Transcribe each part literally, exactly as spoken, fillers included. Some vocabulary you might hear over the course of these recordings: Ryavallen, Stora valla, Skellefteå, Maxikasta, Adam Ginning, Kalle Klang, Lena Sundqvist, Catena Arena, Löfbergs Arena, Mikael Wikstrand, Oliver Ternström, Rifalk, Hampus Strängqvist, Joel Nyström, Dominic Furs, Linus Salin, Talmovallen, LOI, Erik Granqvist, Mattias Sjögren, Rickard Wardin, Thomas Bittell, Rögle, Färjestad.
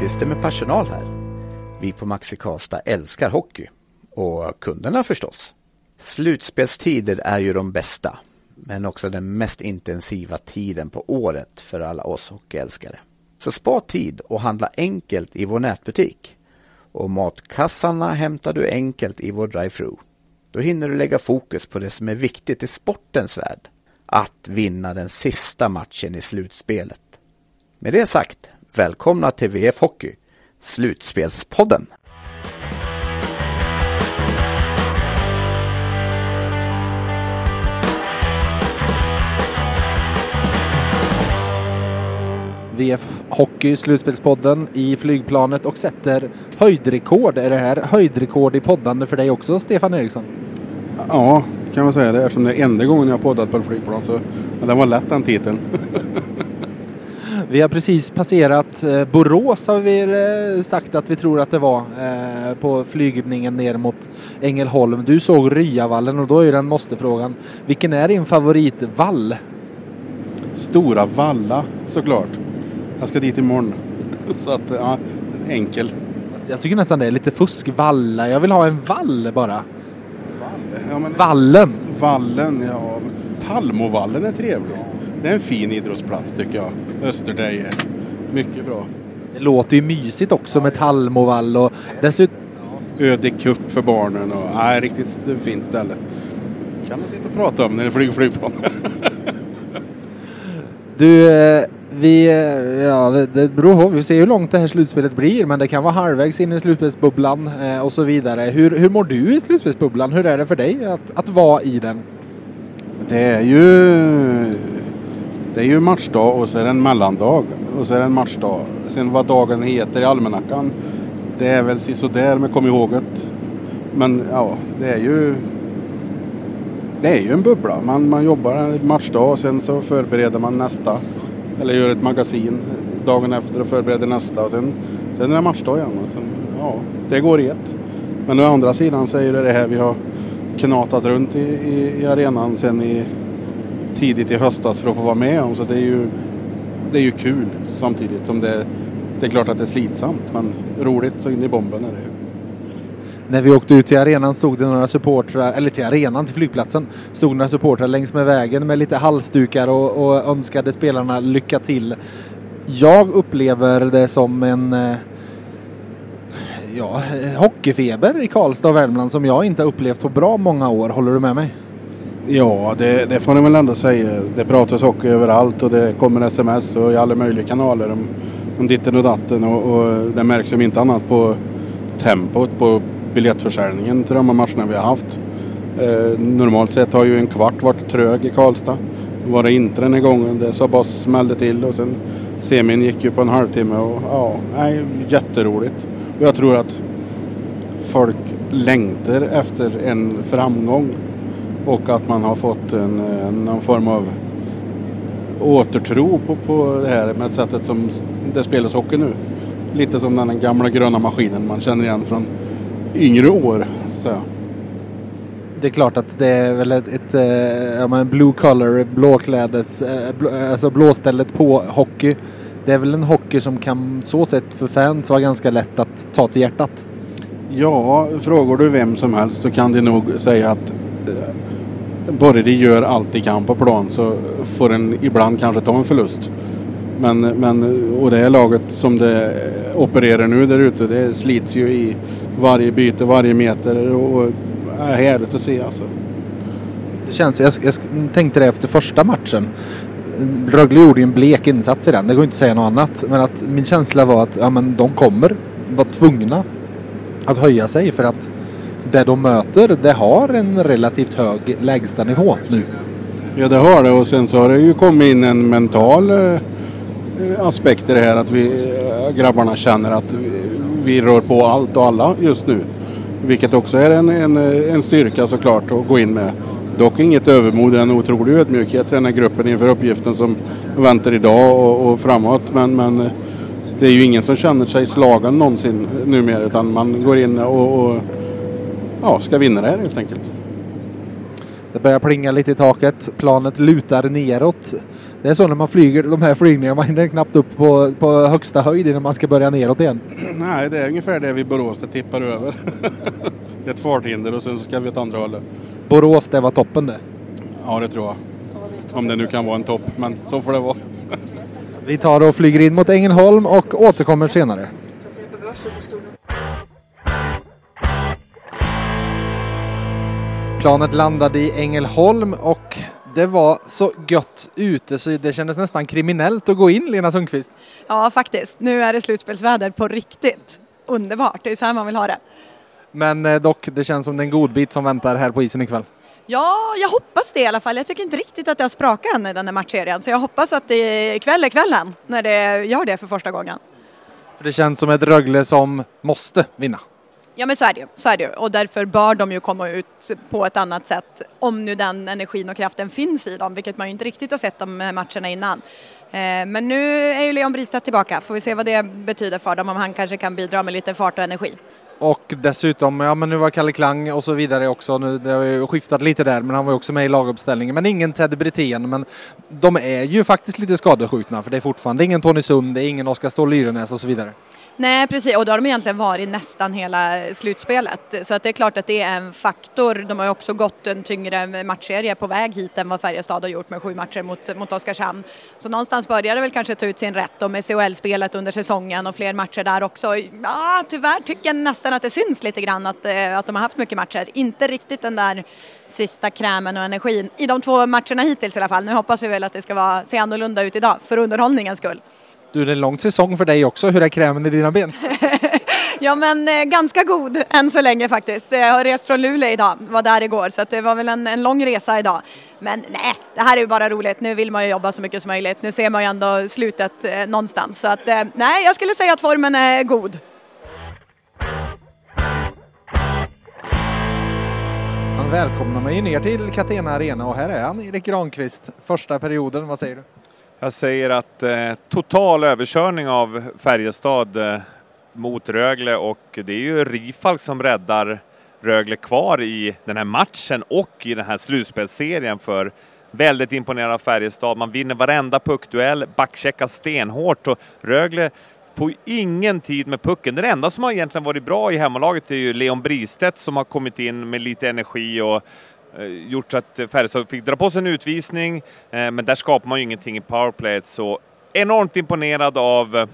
Lindqvist är med personal här. Vi på Maxikasta älskar hockey. Och kunderna förstås. Slutspelstider är ju de bästa. Men också den mest intensiva tiden på året för alla oss hockeyälskare. Så spar tid och handla enkelt i vår nätbutik. Och matkassarna hämtar du enkelt i vår drive-thru. Då hinner du lägga fokus på det som är viktigt i sportens värld. Att vinna den sista matchen i slutspelet. Med det sagt, välkomna till V F Hockey Slutspelspodden. V F Hockey Slutspelspodden i flygplanet och sätter höjdrekord. Är det här höjdrekord i poddande för dig också, Stefan Eriksson? Ja, kan man säga det, eftersom det är enda gången jag har poddat på en flygplan, så det var lätt den titeln. Vi har precis passerat Borås, har vi sagt att vi tror att det var, på flygningen ner mot Ängelholm. Du såg Ryavallen, och då är ju den måste-frågan. Vilken är din favoritvall? Stora valla, såklart. Jag ska dit imorgon. Så att, ja, enkel. Jag tycker nästan det är lite fuskvalla. Jag vill ha en vall bara. Vall. Ja, men, vallen. Vallen, ja. Talmovallen är trevlig. Det är en fin idrottsplats tycker jag. Österdje, mycket bra. Det låter ju mysigt också med Talmovall och dessutom ödekupp för barnen och nej, riktigt fint ställe. Kan man sitta och prata om när det flyger flygplan. Du, vi ja, det beror på, vi ser hur långt det här slutspelet blir, men det kan vara halvvägs in i slutspelsbubblan och så vidare. Hur hur mår du i slutspelsbubblan? Hur är det för dig att att vara i den? Det är ju Det är ju matchdag och så är det en mellandag och så är det en matchdag. Sen vad dagen heter i almanackan, det är väl så där med kom ihåg det. Men ja, det är ju det är ju en bubbla. Man, man jobbar en matchdag och sen så förbereder man nästa. Eller gör ett magasin dagen efter och förbereder nästa. Och sen, sen är det matchdag igen. Och sen, ja, det går i ett. Men å andra sidan så är det det här vi har knatat runt i, i, i arenan sen i tidigt i höstas för att få vara med om, så det är ju det är ju kul samtidigt som det, det är klart att det är slitsamt, men roligt så in i bomben är det ju. När vi åkte ut till arenan stod det några supportrar, eller till arenan, till flygplatsen stod några supportrar längs med vägen med lite halsdukar och, och önskade spelarna lycka till. Jag upplever det som en ja, hockeyfeber i Karlstad och Värmland som jag inte har upplevt på bra många år. Håller du med mig? Ja, det, det får ni väl ändå säga. Det pratas hockey överallt och det kommer sms och i alla möjliga kanaler om, om ditten och datten. Och, och det märks ju inte annat på tempot, på biljettförsäljningen till de matcherna vi har haft. Eh, normalt sett har ju en kvart varit trög i Karlstad. Var det inte den här gången, det så bara smällde till och sen semin gick ju på en halvtimme. Och ja, nej, jätteroligt. Och jag tror att folk längtar efter en framgång. Och att man har fått en, någon form av återtro på, på det här med sättet som det spelas hockey nu. Lite som den gamla gröna maskinen man känner igen från yngre år. Så. Det är klart att det är väl ett, ett ja, blue collar, blåklädes, alltså blåstället på hockey. Det är väl en hockey som kan så sett för fans vara ganska lätt att ta till hjärtat. Ja, frågar du vem som helst så kan det nog säga att bara det gör allt i kamp på plan så får en ibland kanske ta en förlust, men, men och det här laget som det opererar nu där ute, det slits ju i varje byte, varje meter och är härligt att se alltså. Det känns, jag, jag tänkte det efter första matchen, Rögle gjorde ju en blek insats i den, det går inte att säga något annat, men att min känsla var att ja, men de kommer var tvungna att höja sig för att det de möter, det har en relativt hög lägsta nivå nu. Ja, det har det, och sen så har det ju kommit in en mental eh, aspekt i det här att vi, eh, grabbarna känner att vi, vi rör på allt och alla just nu. Vilket också är en, en, en styrka såklart att gå in med. Dock inget övermod, en otrolig ödmjukhet i den här gruppen inför uppgiften som väntar idag och, och framåt. Men, men det är ju ingen som känner sig slagen någonsin numera, utan man går in och, och ja, ska vinna det här helt enkelt. Det börjar plinga lite i taket. Planet lutar neråt. Det är så när man flyger, de här flygningarna, man hinner knappt upp på, på högsta höjd innan man ska börja neråt igen. Nej, det är ungefär det vi Borås, det tippar över. Det är ett farthinder och sen ska vi åt andra hållet. Borås, det var toppen det. Ja, det tror jag. Om det nu kan vara en topp, men så får det vara. Vi tar och flyger in mot Ängelholm och återkommer senare. Planet landade i Ängelholm och det var så gött ute så det kändes nästan kriminellt att gå in, Lena Sundqvist. Ja, faktiskt. Nu är det slutspelsväder på riktigt. Underbart. Det är så här man vill ha det. Men dock, det känns som det är en god bit som väntar här på isen ikväll. Ja, jag hoppas det i alla fall. Jag tycker inte riktigt att jag sprakar än i den här matchserien. Så jag hoppas att det är kväll är kvällen när det gör det för första gången. För det känns som ett Rögle som måste vinna. Ja, men så är det ju. Så är det ju. Och därför bör de ju komma ut på ett annat sätt. Om nu den energin och kraften finns i dem. Vilket man ju inte riktigt har sett de matcherna innan. Men nu är ju Leon Bristedt tillbaka. Får vi se vad det betyder för dem. Om han kanske kan bidra med lite fart och energi. Och dessutom, ja men nu var Kalle Klang och så vidare också. Nu, det har ju skiftat lite där, men han var ju också med i laguppställningen. Men ingen Ted Brithén, men de är ju faktiskt lite skadeskjutna. För det är fortfarande ingen Tony Sund, det är ingen Oskar Ståhl-Lyrenäs och så vidare. Nej, precis. Och då har de egentligen varit nästan hela slutspelet. Så att det är klart att det är en faktor. De har ju också gått en tyngre matchserie på väg hit än vad Färjestad har gjort med sju matcher mot, mot Oskarshamn. Så någonstans började väl kanske ta ut sin rätt om S H L-spelet under säsongen och fler matcher där också. Ja, tyvärr tycker jag nästan att det syns lite grann att, att de har haft mycket matcher. Inte riktigt den där sista krämen och energin i de två matcherna hittills i alla fall. Nu hoppas vi väl att det ska vara, se annorlunda ut idag för underhållningens skull. Du, det är en lång säsong för dig också. Hur är krämen i dina ben? Ja, men eh, ganska god än så länge faktiskt. Jag har rest från Luleå idag. Var där igår, så att det var väl en, en lång resa idag. Men nej, det här är ju bara roligt. Nu vill man ju jobba så mycket som möjligt. Nu ser man ju ändå slutet eh, någonstans. Så att eh, nej, jag skulle säga att formen är god. Han välkomnar mig ner till Catena Arena och här är han, Erik Granqvist. Första perioden, vad säger du? Jag säger att eh, total överkörning av Färjestad eh, mot Rögle, och det är ju Rifalk som räddar Rögle kvar i den här matchen och i den här slutspelserien, för väldigt imponerande av Färjestad. Man vinner varenda puckduell, backcheckar stenhårt och Rögle får ingen tid med pucken. Den enda som har egentligen varit bra i hemmalaget är ju Leon Bristedt som har kommit in med lite energi och gjort så att Färjestad fick dra på sig en utvisning, men där skapar man ju ingenting i powerplayet. Så enormt imponerad av,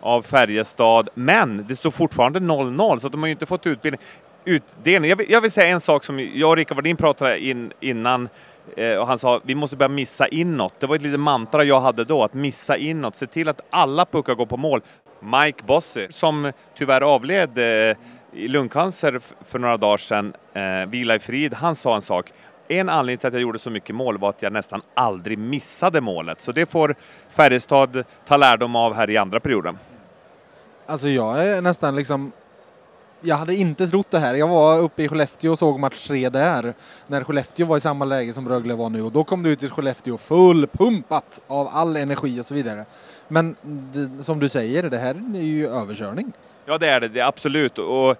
av Färjestad, men det står fortfarande noll noll, så att de har ju inte fått utbildning. utdelning. Jag vill, jag vill säga en sak som jag och Rickard Wardin pratade in, innan och han sa, vi måste börja missa inåt. Det var ett litet mantra jag hade då, att missa inåt, se till att alla puckar går på mål. Mike Bossy, som tyvärr avled i lungcancer för några dagar sedan, eh, vila i frid, han sa en sak. En anledning till att jag gjorde så mycket mål var att jag nästan aldrig missade målet. Så det får Färjestad ta lärdom av här i andra perioden. Alltså jag är nästan liksom... Jag hade inte trott det här. Jag var uppe i Skellefteå och såg match tre där. När Skellefteå var i samma läge som Rögle var nu. Och då kom det ut i Skellefteå fullpumpat av all energi och så vidare. Men det, som du säger, det här är ju överkörning. Ja, det är det, det är absolut. Och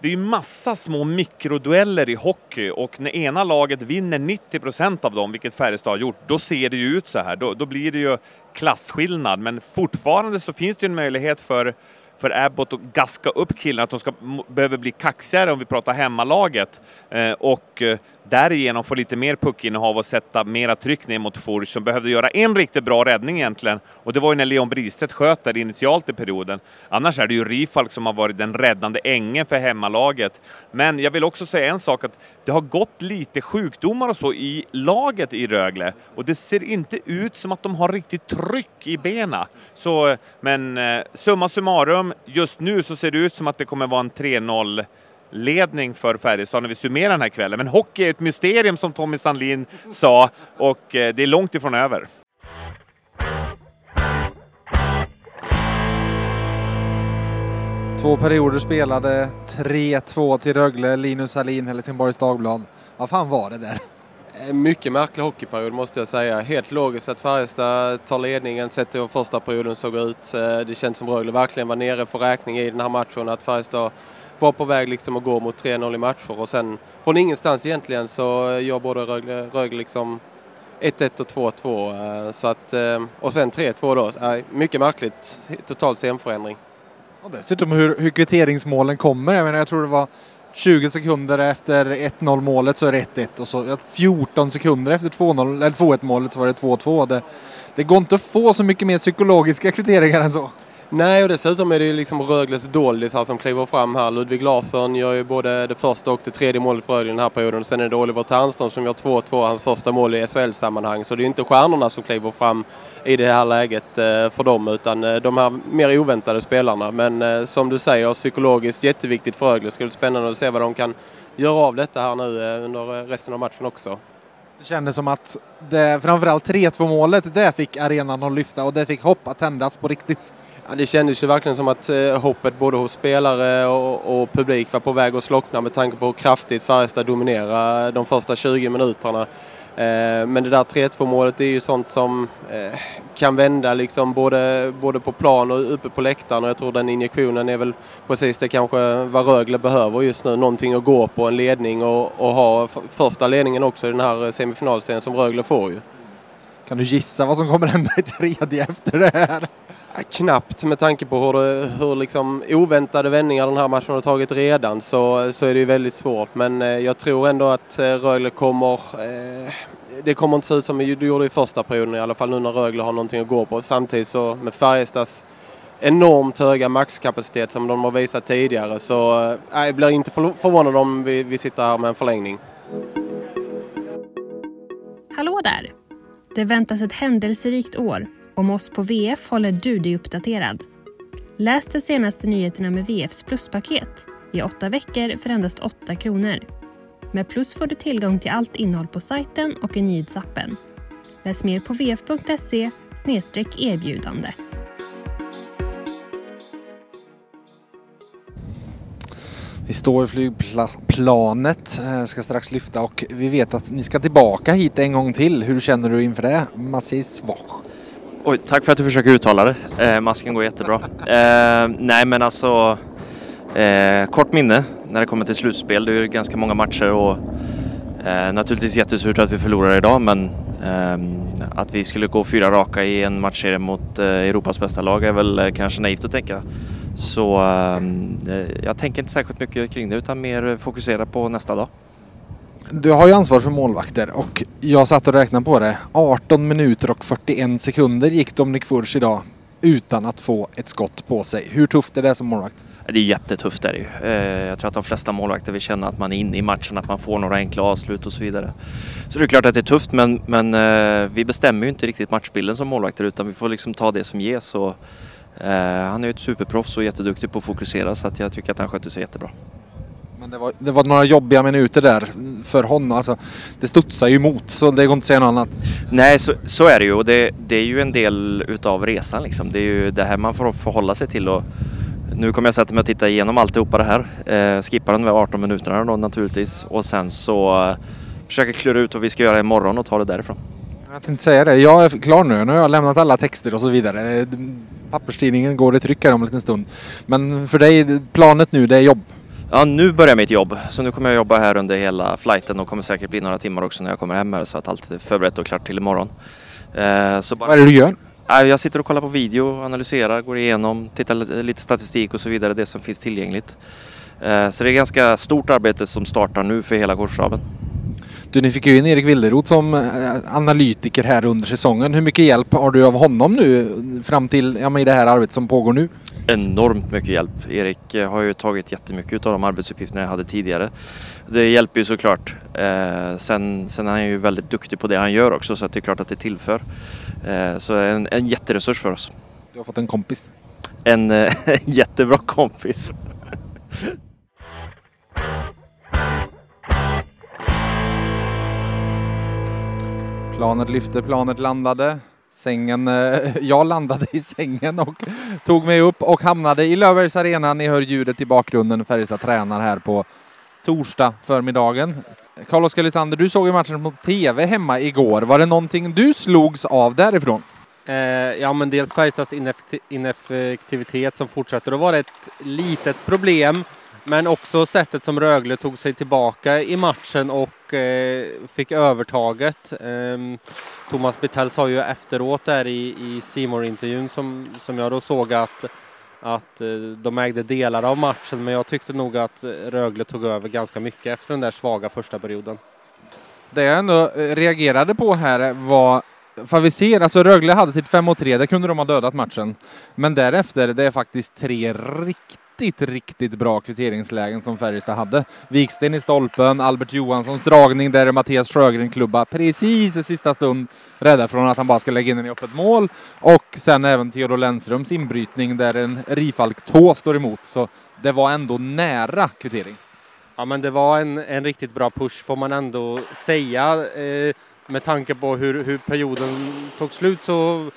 det är ju massa små mikrodueller i hockey, och när ena laget vinner nittio procent av dem, vilket Färjestad har gjort, då ser det ju ut så här. Då, då blir det ju klassskillnad, men fortfarande så finns det ju en möjlighet för, för Abbott att gaska upp killarna, att de ska, behöver bli kaxigare om vi pratar hemmalaget. Eh, och eh, därigenom få lite mer puckinnehav och sätta mera tryck ner mot Furs, som behövde göra en riktigt bra räddning egentligen. Och det var ju när Leon Bristedt sköt där initialt i perioden. Annars är det ju Rifalk som har varit den räddande ängen för hemmalaget. Men jag vill också säga en sak, att det har gått lite sjukdomar och så i laget i Rögle. Och det ser inte ut som att de har riktigt tryck i bena. Så, men eh, summa summarum, just nu så ser det ut som att det kommer vara en tre noll-ledning för Färjestad när vi summerar den här kvällen. Men hockey är ett mysterium, som Tommy Sandlin sa, och det är långt ifrån över. Två perioder spelade, tre två till Rögle, Linus Salin, Helsingborgs Dagblad. Vad fan var det där? En mycket märklig hockeyperiod måste jag säga. Helt logiskt att Färjestad tar ledningen sett hur första perioden såg ut. Det känns som Rögle verkligen var nere för räkning i den här matchen. Att Färjestad var på väg liksom att gå mot tre noll i matcher. Och sen från ingenstans egentligen så gör både Rögle, Rögle liksom ett ett och två två. Så att, och sen tre två då. Mycket märkligt. Totalt scenförändring. Och dessutom hur, hur kvitteringsmålen kommer. Jag menar, jag tror det var tjugo sekunder efter ett noll målet så är det ett ett. Och så fjorton sekunder efter två noll, eller två ett målet så var det två två. Det, det går inte att få så mycket mer psykologiska kvitteringar än så. Nej, och dessutom är det ju liksom Rögles dåligt här som kliver fram här. Ludvig Larsson gör ju både det första och det tredje målet för Rögle den här perioden. Sen är det Oliver Ternström som gör två två, hans första mål i S H L-sammanhang. Så det är ju inte stjärnorna som kliver fram i det här läget för dem, utan de här mer oväntade spelarna. Men som du säger, psykologiskt jätteviktigt för Rögle. Skulle spännande att se vad de kan göra av detta här nu under resten av matchen också. Det kändes som att det, framförallt tre två målet, det fick arenan att lyfta och det fick hopp att tändas på riktigt. Ja, det kändes ju verkligen som att eh, hoppet både hos spelare och, och publik var på väg att slockna med tanke på hur kraftigt Färjestad dominerade de första tjugo minuterna. Eh, men det där tre två-målet är ju sånt som eh, kan vända liksom både, både på plan och uppe på läktaren. Och jag tror den injektionen är väl precis det kanske vad Rögle behöver just nu. Någonting att gå på, en ledning och, och ha f- första ledningen också i den här semifinalserien som Rögle får ju. Kan du gissa vad som kommer hända i tredje efter det här? Knappt med tanke på hur, det, hur liksom oväntade vändningar den här matchen har tagit redan så, så är det ju väldigt svårt. Men eh, jag tror ändå att eh, Rögle kommer... Eh, det kommer inte se ut som du gjorde i första perioden i alla fall nu när Rögle har någonting att gå på. Samtidigt så med Färjestads enormt höga maxkapacitet som de har visat tidigare så eh, jag blir inte förvånad om vi, vi sitter här med en förlängning. Hallå där! Det väntas ett händelserikt år. Om oss på V F håller du dig uppdaterad. Läs de senaste nyheterna med V Fs pluspaket i åtta veckor för endast åtta kronor. Med plus får du tillgång till allt innehåll på sajten och i nyhetsappen. Läs mer på vf.se snedstreck erbjudande. Vi står i flygplanet, ska strax lyfta och vi vet att ni ska tillbaka hit en gång till. Hur känner du inför det? Mattias Sjögren. Oj, tack för att du försöker uttala det. Eh, masken går jättebra. Eh, nej, men alltså... Eh, kort minne när det kommer till slutspel. Det är ju ganska många matcher och... Eh, naturligtvis jättesurt att vi förlorar idag, men... Eh, att vi skulle gå fyra raka i en matchserie mot eh, Europas bästa lag är väl eh, kanske naivt att tänka. Så eh, jag tänker inte särskilt mycket kring det, utan mer fokusera på nästa dag. Du har ju ansvar för målvakter och jag satt och räknade på det. arton minuter och fyrtioen sekunder gick Dominic Furs idag utan att få ett skott på sig. Hur tufft är det som målvakt? Det är jättetufft där ju. Jag tror att de flesta målvakter vill känna att man är inne i matchen, att man får några enkla avslut och så vidare. Så det är klart att det är tufft, men, men vi bestämmer ju inte riktigt matchbilden som målvakter, utan vi får liksom ta det som ges. Och, uh, han är ju ett superproffs och jätteduktig på att fokusera, så att jag tycker att han sköter sig jättebra. Men det var, det var några jobbiga minuter där för honom. Alltså, det studsar ju emot, så det går inte att säga något annat. Nej, så, så är det ju. Och det, det är ju en del utav resan. Liksom. Det är ju det här man får förhålla sig till. Och nu kommer jag sätta mig och titta igenom alltihopa det här. Eh, skippa den med arton minuterna då, naturligtvis. Och sen så eh, försöka klura ut vad vi ska göra imorgon och ta det därifrån. Jag tänkte säga det. Jag är klar nu. Nu har jag lämnat alla texter och så vidare. Papperstidningen går i tryck här om en liten stund. Men för dig, planet nu, det är jobb. Ja, nu börjar mitt jobb. Så nu kommer jag jobba här under hela flighten och kommer säkert bli några timmar också när jag kommer hem här, så att allt är förberett och klart till imorgon. Eh, så bara... Vad är det du gör? Jag sitter och kollar på video, analyserar, går igenom, tittar lite statistik och så vidare, det som finns tillgängligt. Eh, så det är ganska stort arbete som startar nu för hela korsraven. Du, ni fick ju in Erik Wilderoth som analytiker här under säsongen. Hur mycket hjälp har du av honom nu fram till ja, med det här arbetet som pågår nu? Enormt mycket hjälp. Erik har ju tagit jättemycket av de arbetsuppgifterna jag hade tidigare. Det hjälper ju såklart. Eh, sen, sen är han ju väldigt duktig på det han gör också, så att det är klart att det tillför. Eh, så en, en jätteresurs för oss. Du har fått en kompis. En eh, jättebra kompis. Planet lyfte, planet landade. Sängen, jag landade i sängen och tog mig upp och hamnade i Löfbergs Arena. Ni hör ljudet i bakgrunden. Färjestad tränar här på torsdag förmiddagen. Carlos Galitander, du såg ju matchen på T V hemma igår. Var det någonting du slogs av därifrån? Eh, ja, men dels Färjestads ineffektivitet som fortsätter att vara ett litet problem. Men också sättet som Rögle tog sig tillbaka i matchen och eh, fick övertaget. Eh, Thomas Bittell sa ju efteråt där i, i C-more-intervjun som, som jag då såg att, att eh, de ägde delar av matchen. Men jag tyckte nog att Rögle tog över ganska mycket efter den där svaga första perioden. Det jag ändå reagerade på här var... För vi ser, alltså Rögle hade sitt fem och tre, där kunde de ha dödat matchen. Men därefter, det är faktiskt tre riktigt, riktigt bra kvitteringslägen som Färjestad hade. Viksten i stolpen, Albert Johanssons dragning där Mattias Sjögren klubba precis i sista stund. Rädda från att han bara ska lägga in den i öppet mål. Och sen även Theodor Lennströms inbrytning där en Rifalk-tå står emot. Så det var ändå nära kvittering. Ja, men det var en, en riktigt bra push får man ändå säga. Eh... Med tanke på hur, hur perioden tog slut så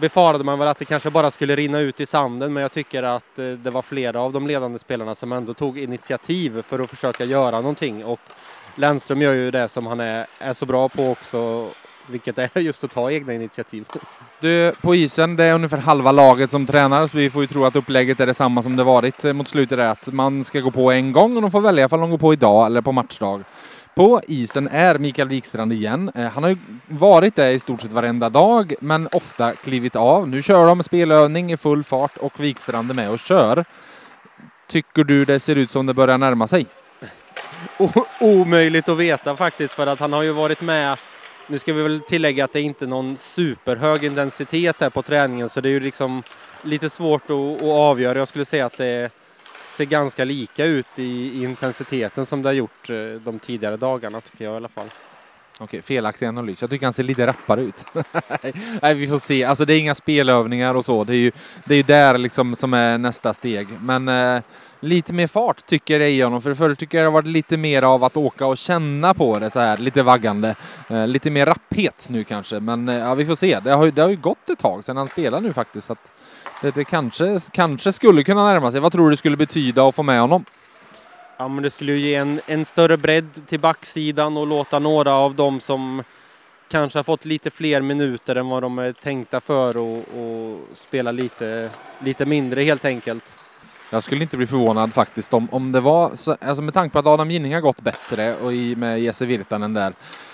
befarade man väl att det kanske bara skulle rinna ut i sanden. Men jag tycker att det var flera av de ledande spelarna som ändå tog initiativ för att försöka göra någonting. Och Lennström gör ju det som han är, är så bra på också, vilket är just att ta egna initiativ. Du, på isen, det är ungefär halva laget som tränar. Så vi får ju tro att upplägget är detsamma som det varit mot slutet. Att man ska gå på en gång och de får välja om de går på idag eller på matchdag. På isen är Mikael Wikstrand igen. Han har ju varit där i stort sett varenda dag men ofta klivit av. Nu kör de spelövning i full fart och Wikstrand är med och kör. Tycker du det ser ut som det börjar närma sig? O- omöjligt att veta faktiskt, för att han har ju varit med. Nu ska vi väl tillägga att det inte är någon superhög intensitet här på träningen, så det är ju liksom lite svårt att, att avgöra. Jag skulle säga att det är... ser ganska lika ut i intensiteten som det har gjort de tidigare dagarna, tycker jag i alla fall. Okej, felaktig analys. Jag tycker han ser lite rappare ut. Nej, vi får se. Alltså det är inga spelövningar och så. Det är ju, det är ju där liksom som är nästa steg. Men eh, lite mer fart tycker jag i honom. För förr tycker jag det har varit lite mer av att åka och känna på det så här. Lite vaggande. Eh, lite mer rapphet nu kanske. Men eh, ja, vi får se. Det har, det har ju gått ett tag sedan han spelar nu faktiskt. Så att Det, det kanske, kanske skulle kunna närma sig. Vad tror du skulle betyda att få med honom? Ja, men det skulle ju ge en, en större bredd till backsidan och låta några av dem som kanske har fått lite fler minuter än vad de är tänkta för och, och spela lite, lite mindre helt enkelt. Jag skulle inte bli förvånad faktiskt om, om det var så, alltså med tanke på att Adam Ginning har gått bättre och i, med Jesse Virtanen där.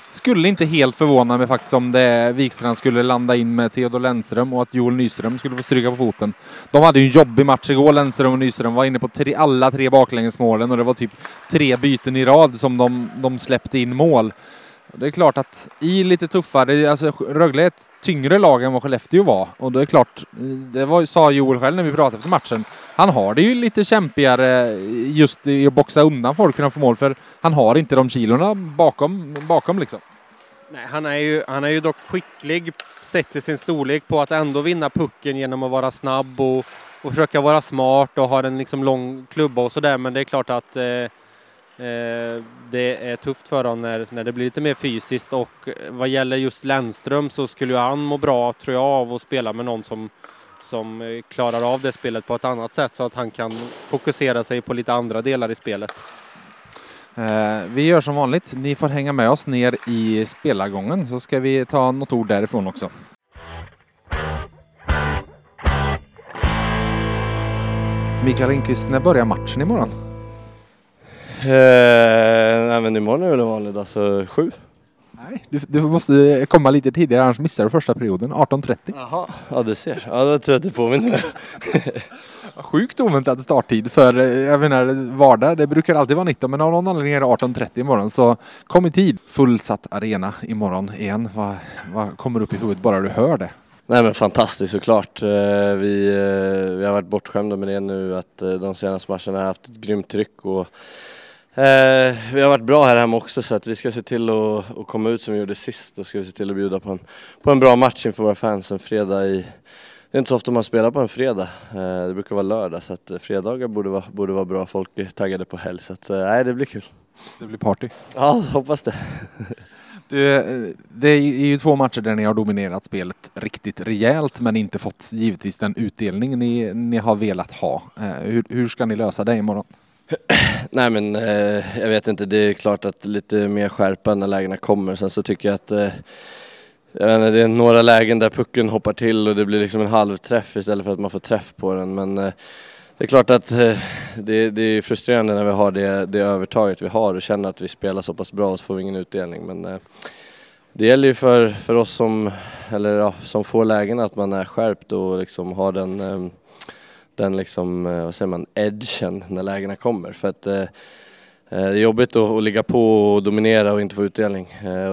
Skulle inte helt förvåna mig faktiskt om det Wikstrand skulle landa in med Theodor Lennström och att Joel Nyström skulle få stryka på foten. De hade ju en jobbig match igår. Lennström och Nyström var inne på tre, alla tre baklängesmålen och det var typ tre byten i rad som de, de släppte in mål. Det är klart att i lite tuffare, alltså Rögle är ett tyngre lag än vad Skellefteå var. Och det är klart, det var, sa Joel själv när vi pratade efter matchen. Han har det ju lite kämpigare just i att boxa undan folk kunna få mål, för han har inte de kilorna bakom, bakom liksom. Nej, han är ju, han är ju dock skicklig sett i sin storlek på att ändå vinna pucken genom att vara snabb och, och försöka vara smart och ha en liksom lång klubba och sådär. Men det är klart att... Eh, det är tufft för honom när, när det blir lite mer fysiskt, och vad gäller just Lennström så skulle ju han må bra, tror jag, av att spela med någon som, som klarar av det spelet på ett annat sätt så att han kan fokusera sig på lite andra delar i spelet. Vi gör som vanligt, ni får hänga med oss ner i spelargången så ska vi ta något ord därifrån också. Mikael Lindqvist, när börjar matchen imorgon? Eh, nej, men imorgon är det vanligt, alltså sju. Nej, du, du måste komma lite tidigare, annars missar du första perioden, arton trettio. Jaha, ja du ser. Ja, det tror jag du påminner mig. Sjukt oväntad starttid för, jag menar, vardag, det brukar alltid vara nitton, men av någon anledning är det arton trettio imorgon, så kom i tid. Fullsatt arena imorgon igen, vad, vad kommer upp i huvudet bara du hör det? Nej, men fantastiskt såklart. Vi, vi har varit bortskämda med det nu, att de senaste matcherna har haft ett grymt tryck och Eh, vi har varit bra här hemma också, så att vi ska se till att, att komma ut som vi gjorde sist, och ska vi se till att bjuda på en, på en bra match inför våra fans en fredag. I, det är inte så ofta man spelar på en fredag, eh, det brukar vara lördag, så att fredagar borde vara, borde vara bra, folk är taggade på helg, så att, eh, det blir kul. Det blir party. Ja, hoppas det. Du, det är ju två matcher där ni har dominerat spelet riktigt rejält men inte fått givetvis den utdelning ni, ni har velat ha. Eh, hur, hur ska ni lösa det imorgon? Nej, men eh, jag vet inte, det är klart att lite mer skärpa när lägena kommer. Sen så tycker jag att eh, jag vet inte, det är några lägen där pucken hoppar till och det blir liksom en halvträff istället för att man får träff på den. Men eh, Det är klart att det, det är frustrerande när vi har det, det övertaget vi har och känner att vi spelar så pass bra och så får vi ingen utdelning. Men det gäller ju för, för oss som, eller ja, som får lägen att man är skärpt och liksom har den, den liksom, vad säger man, edgen när lägena kommer. För att det är jobbigt att, att ligga på och dominera och inte få utdelning.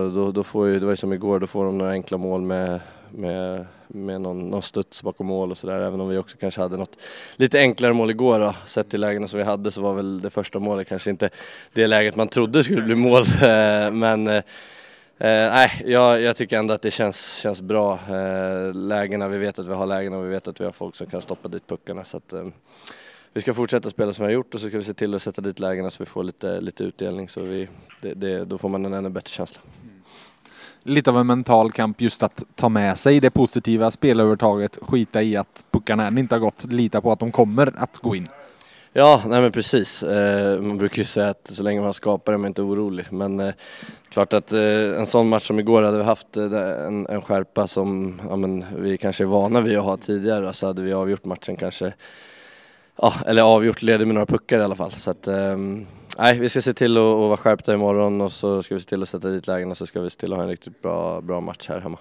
Och då, då får ju, det var ju som igår, då får de några enkla mål med... med, med någon, någon studs bakom mål och sådär, även om vi också kanske hade något lite enklare mål igår då. Sett till lägena som vi hade så var väl det första målet kanske inte det läget man trodde skulle bli mål, men nej, eh, jag, jag tycker ändå att det känns, känns bra, eh, lägena, vi vet att vi har lägena och vi vet att vi har folk som kan stoppa dit puckarna, så att eh, vi ska fortsätta spela som vi har gjort och så ska vi se till att sätta dit lägena så vi får lite, lite utdelning, så vi, det, det, då får man en ännu bättre känsla. Lite av en mental kamp just att ta med sig det positiva spelövertaget, skita i att puckarna inte har gått, lita på att de kommer att gå in. Ja, nej men precis. Eh, man brukar ju säga att så länge man skapar är man inte orolig. Men eh, klart att eh, en sån match som igår hade vi haft eh, en, en skärpa som ja, men, vi kanske är vana vid att ha tidigare, så hade vi avgjort matchen kanske, ja, eller avgjort ledig med några puckar i alla fall. Så att... Eh, Nej, vi ska se till att vara skärpta imorgon och så ska vi se till att sätta dit lägen och så ska vi se till att ha en riktigt bra, bra match här hemma.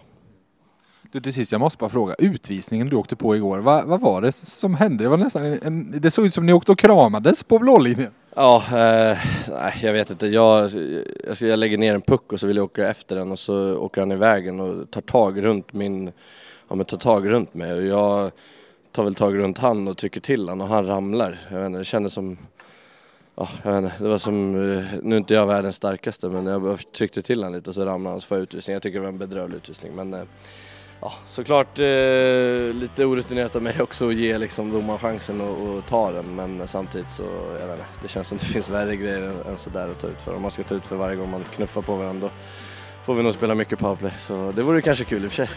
Du, till sist, jag måste bara fråga, utvisningen du åkte på igår, vad, vad var det som hände? Det var nästan en, en, det såg ut som ni åkte och kramades på blålinjen. Ja, eh, nej, jag vet inte. Jag, jag, jag lägger ner en puck och så vill jag åka efter den och så åker han i vägen och tar tag runt min, ja, men tar tag runt mig och jag tar väl tag runt han och trycker till han och han ramlar. Jag vet inte, det kändes som... Ja, jag vet inte. Det var som, nu är inte jag världens starkaste, men jag tryckte till han lite och så ramlade han, så får jag utvisning. Jag tycker det var en bedrövlig utvisning, men ja, såklart eh, lite orutinerat av mig också att ge liksom domaren chansen att ta den, men samtidigt så, jag vet inte, det känns som det finns värre grejer än sådär att ta ut för. Om man ska ta ut för varje gång man knuffar på varandra, då får vi nog spela mycket powerplay, så det vore kanske kul i och för sig.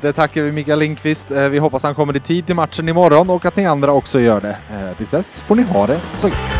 Det tackar vi Mikael Lindqvist. Vi hoppas han kommer i tid till matchen imorgon och att ni andra också gör det. Tills dess får ni ha det så gott.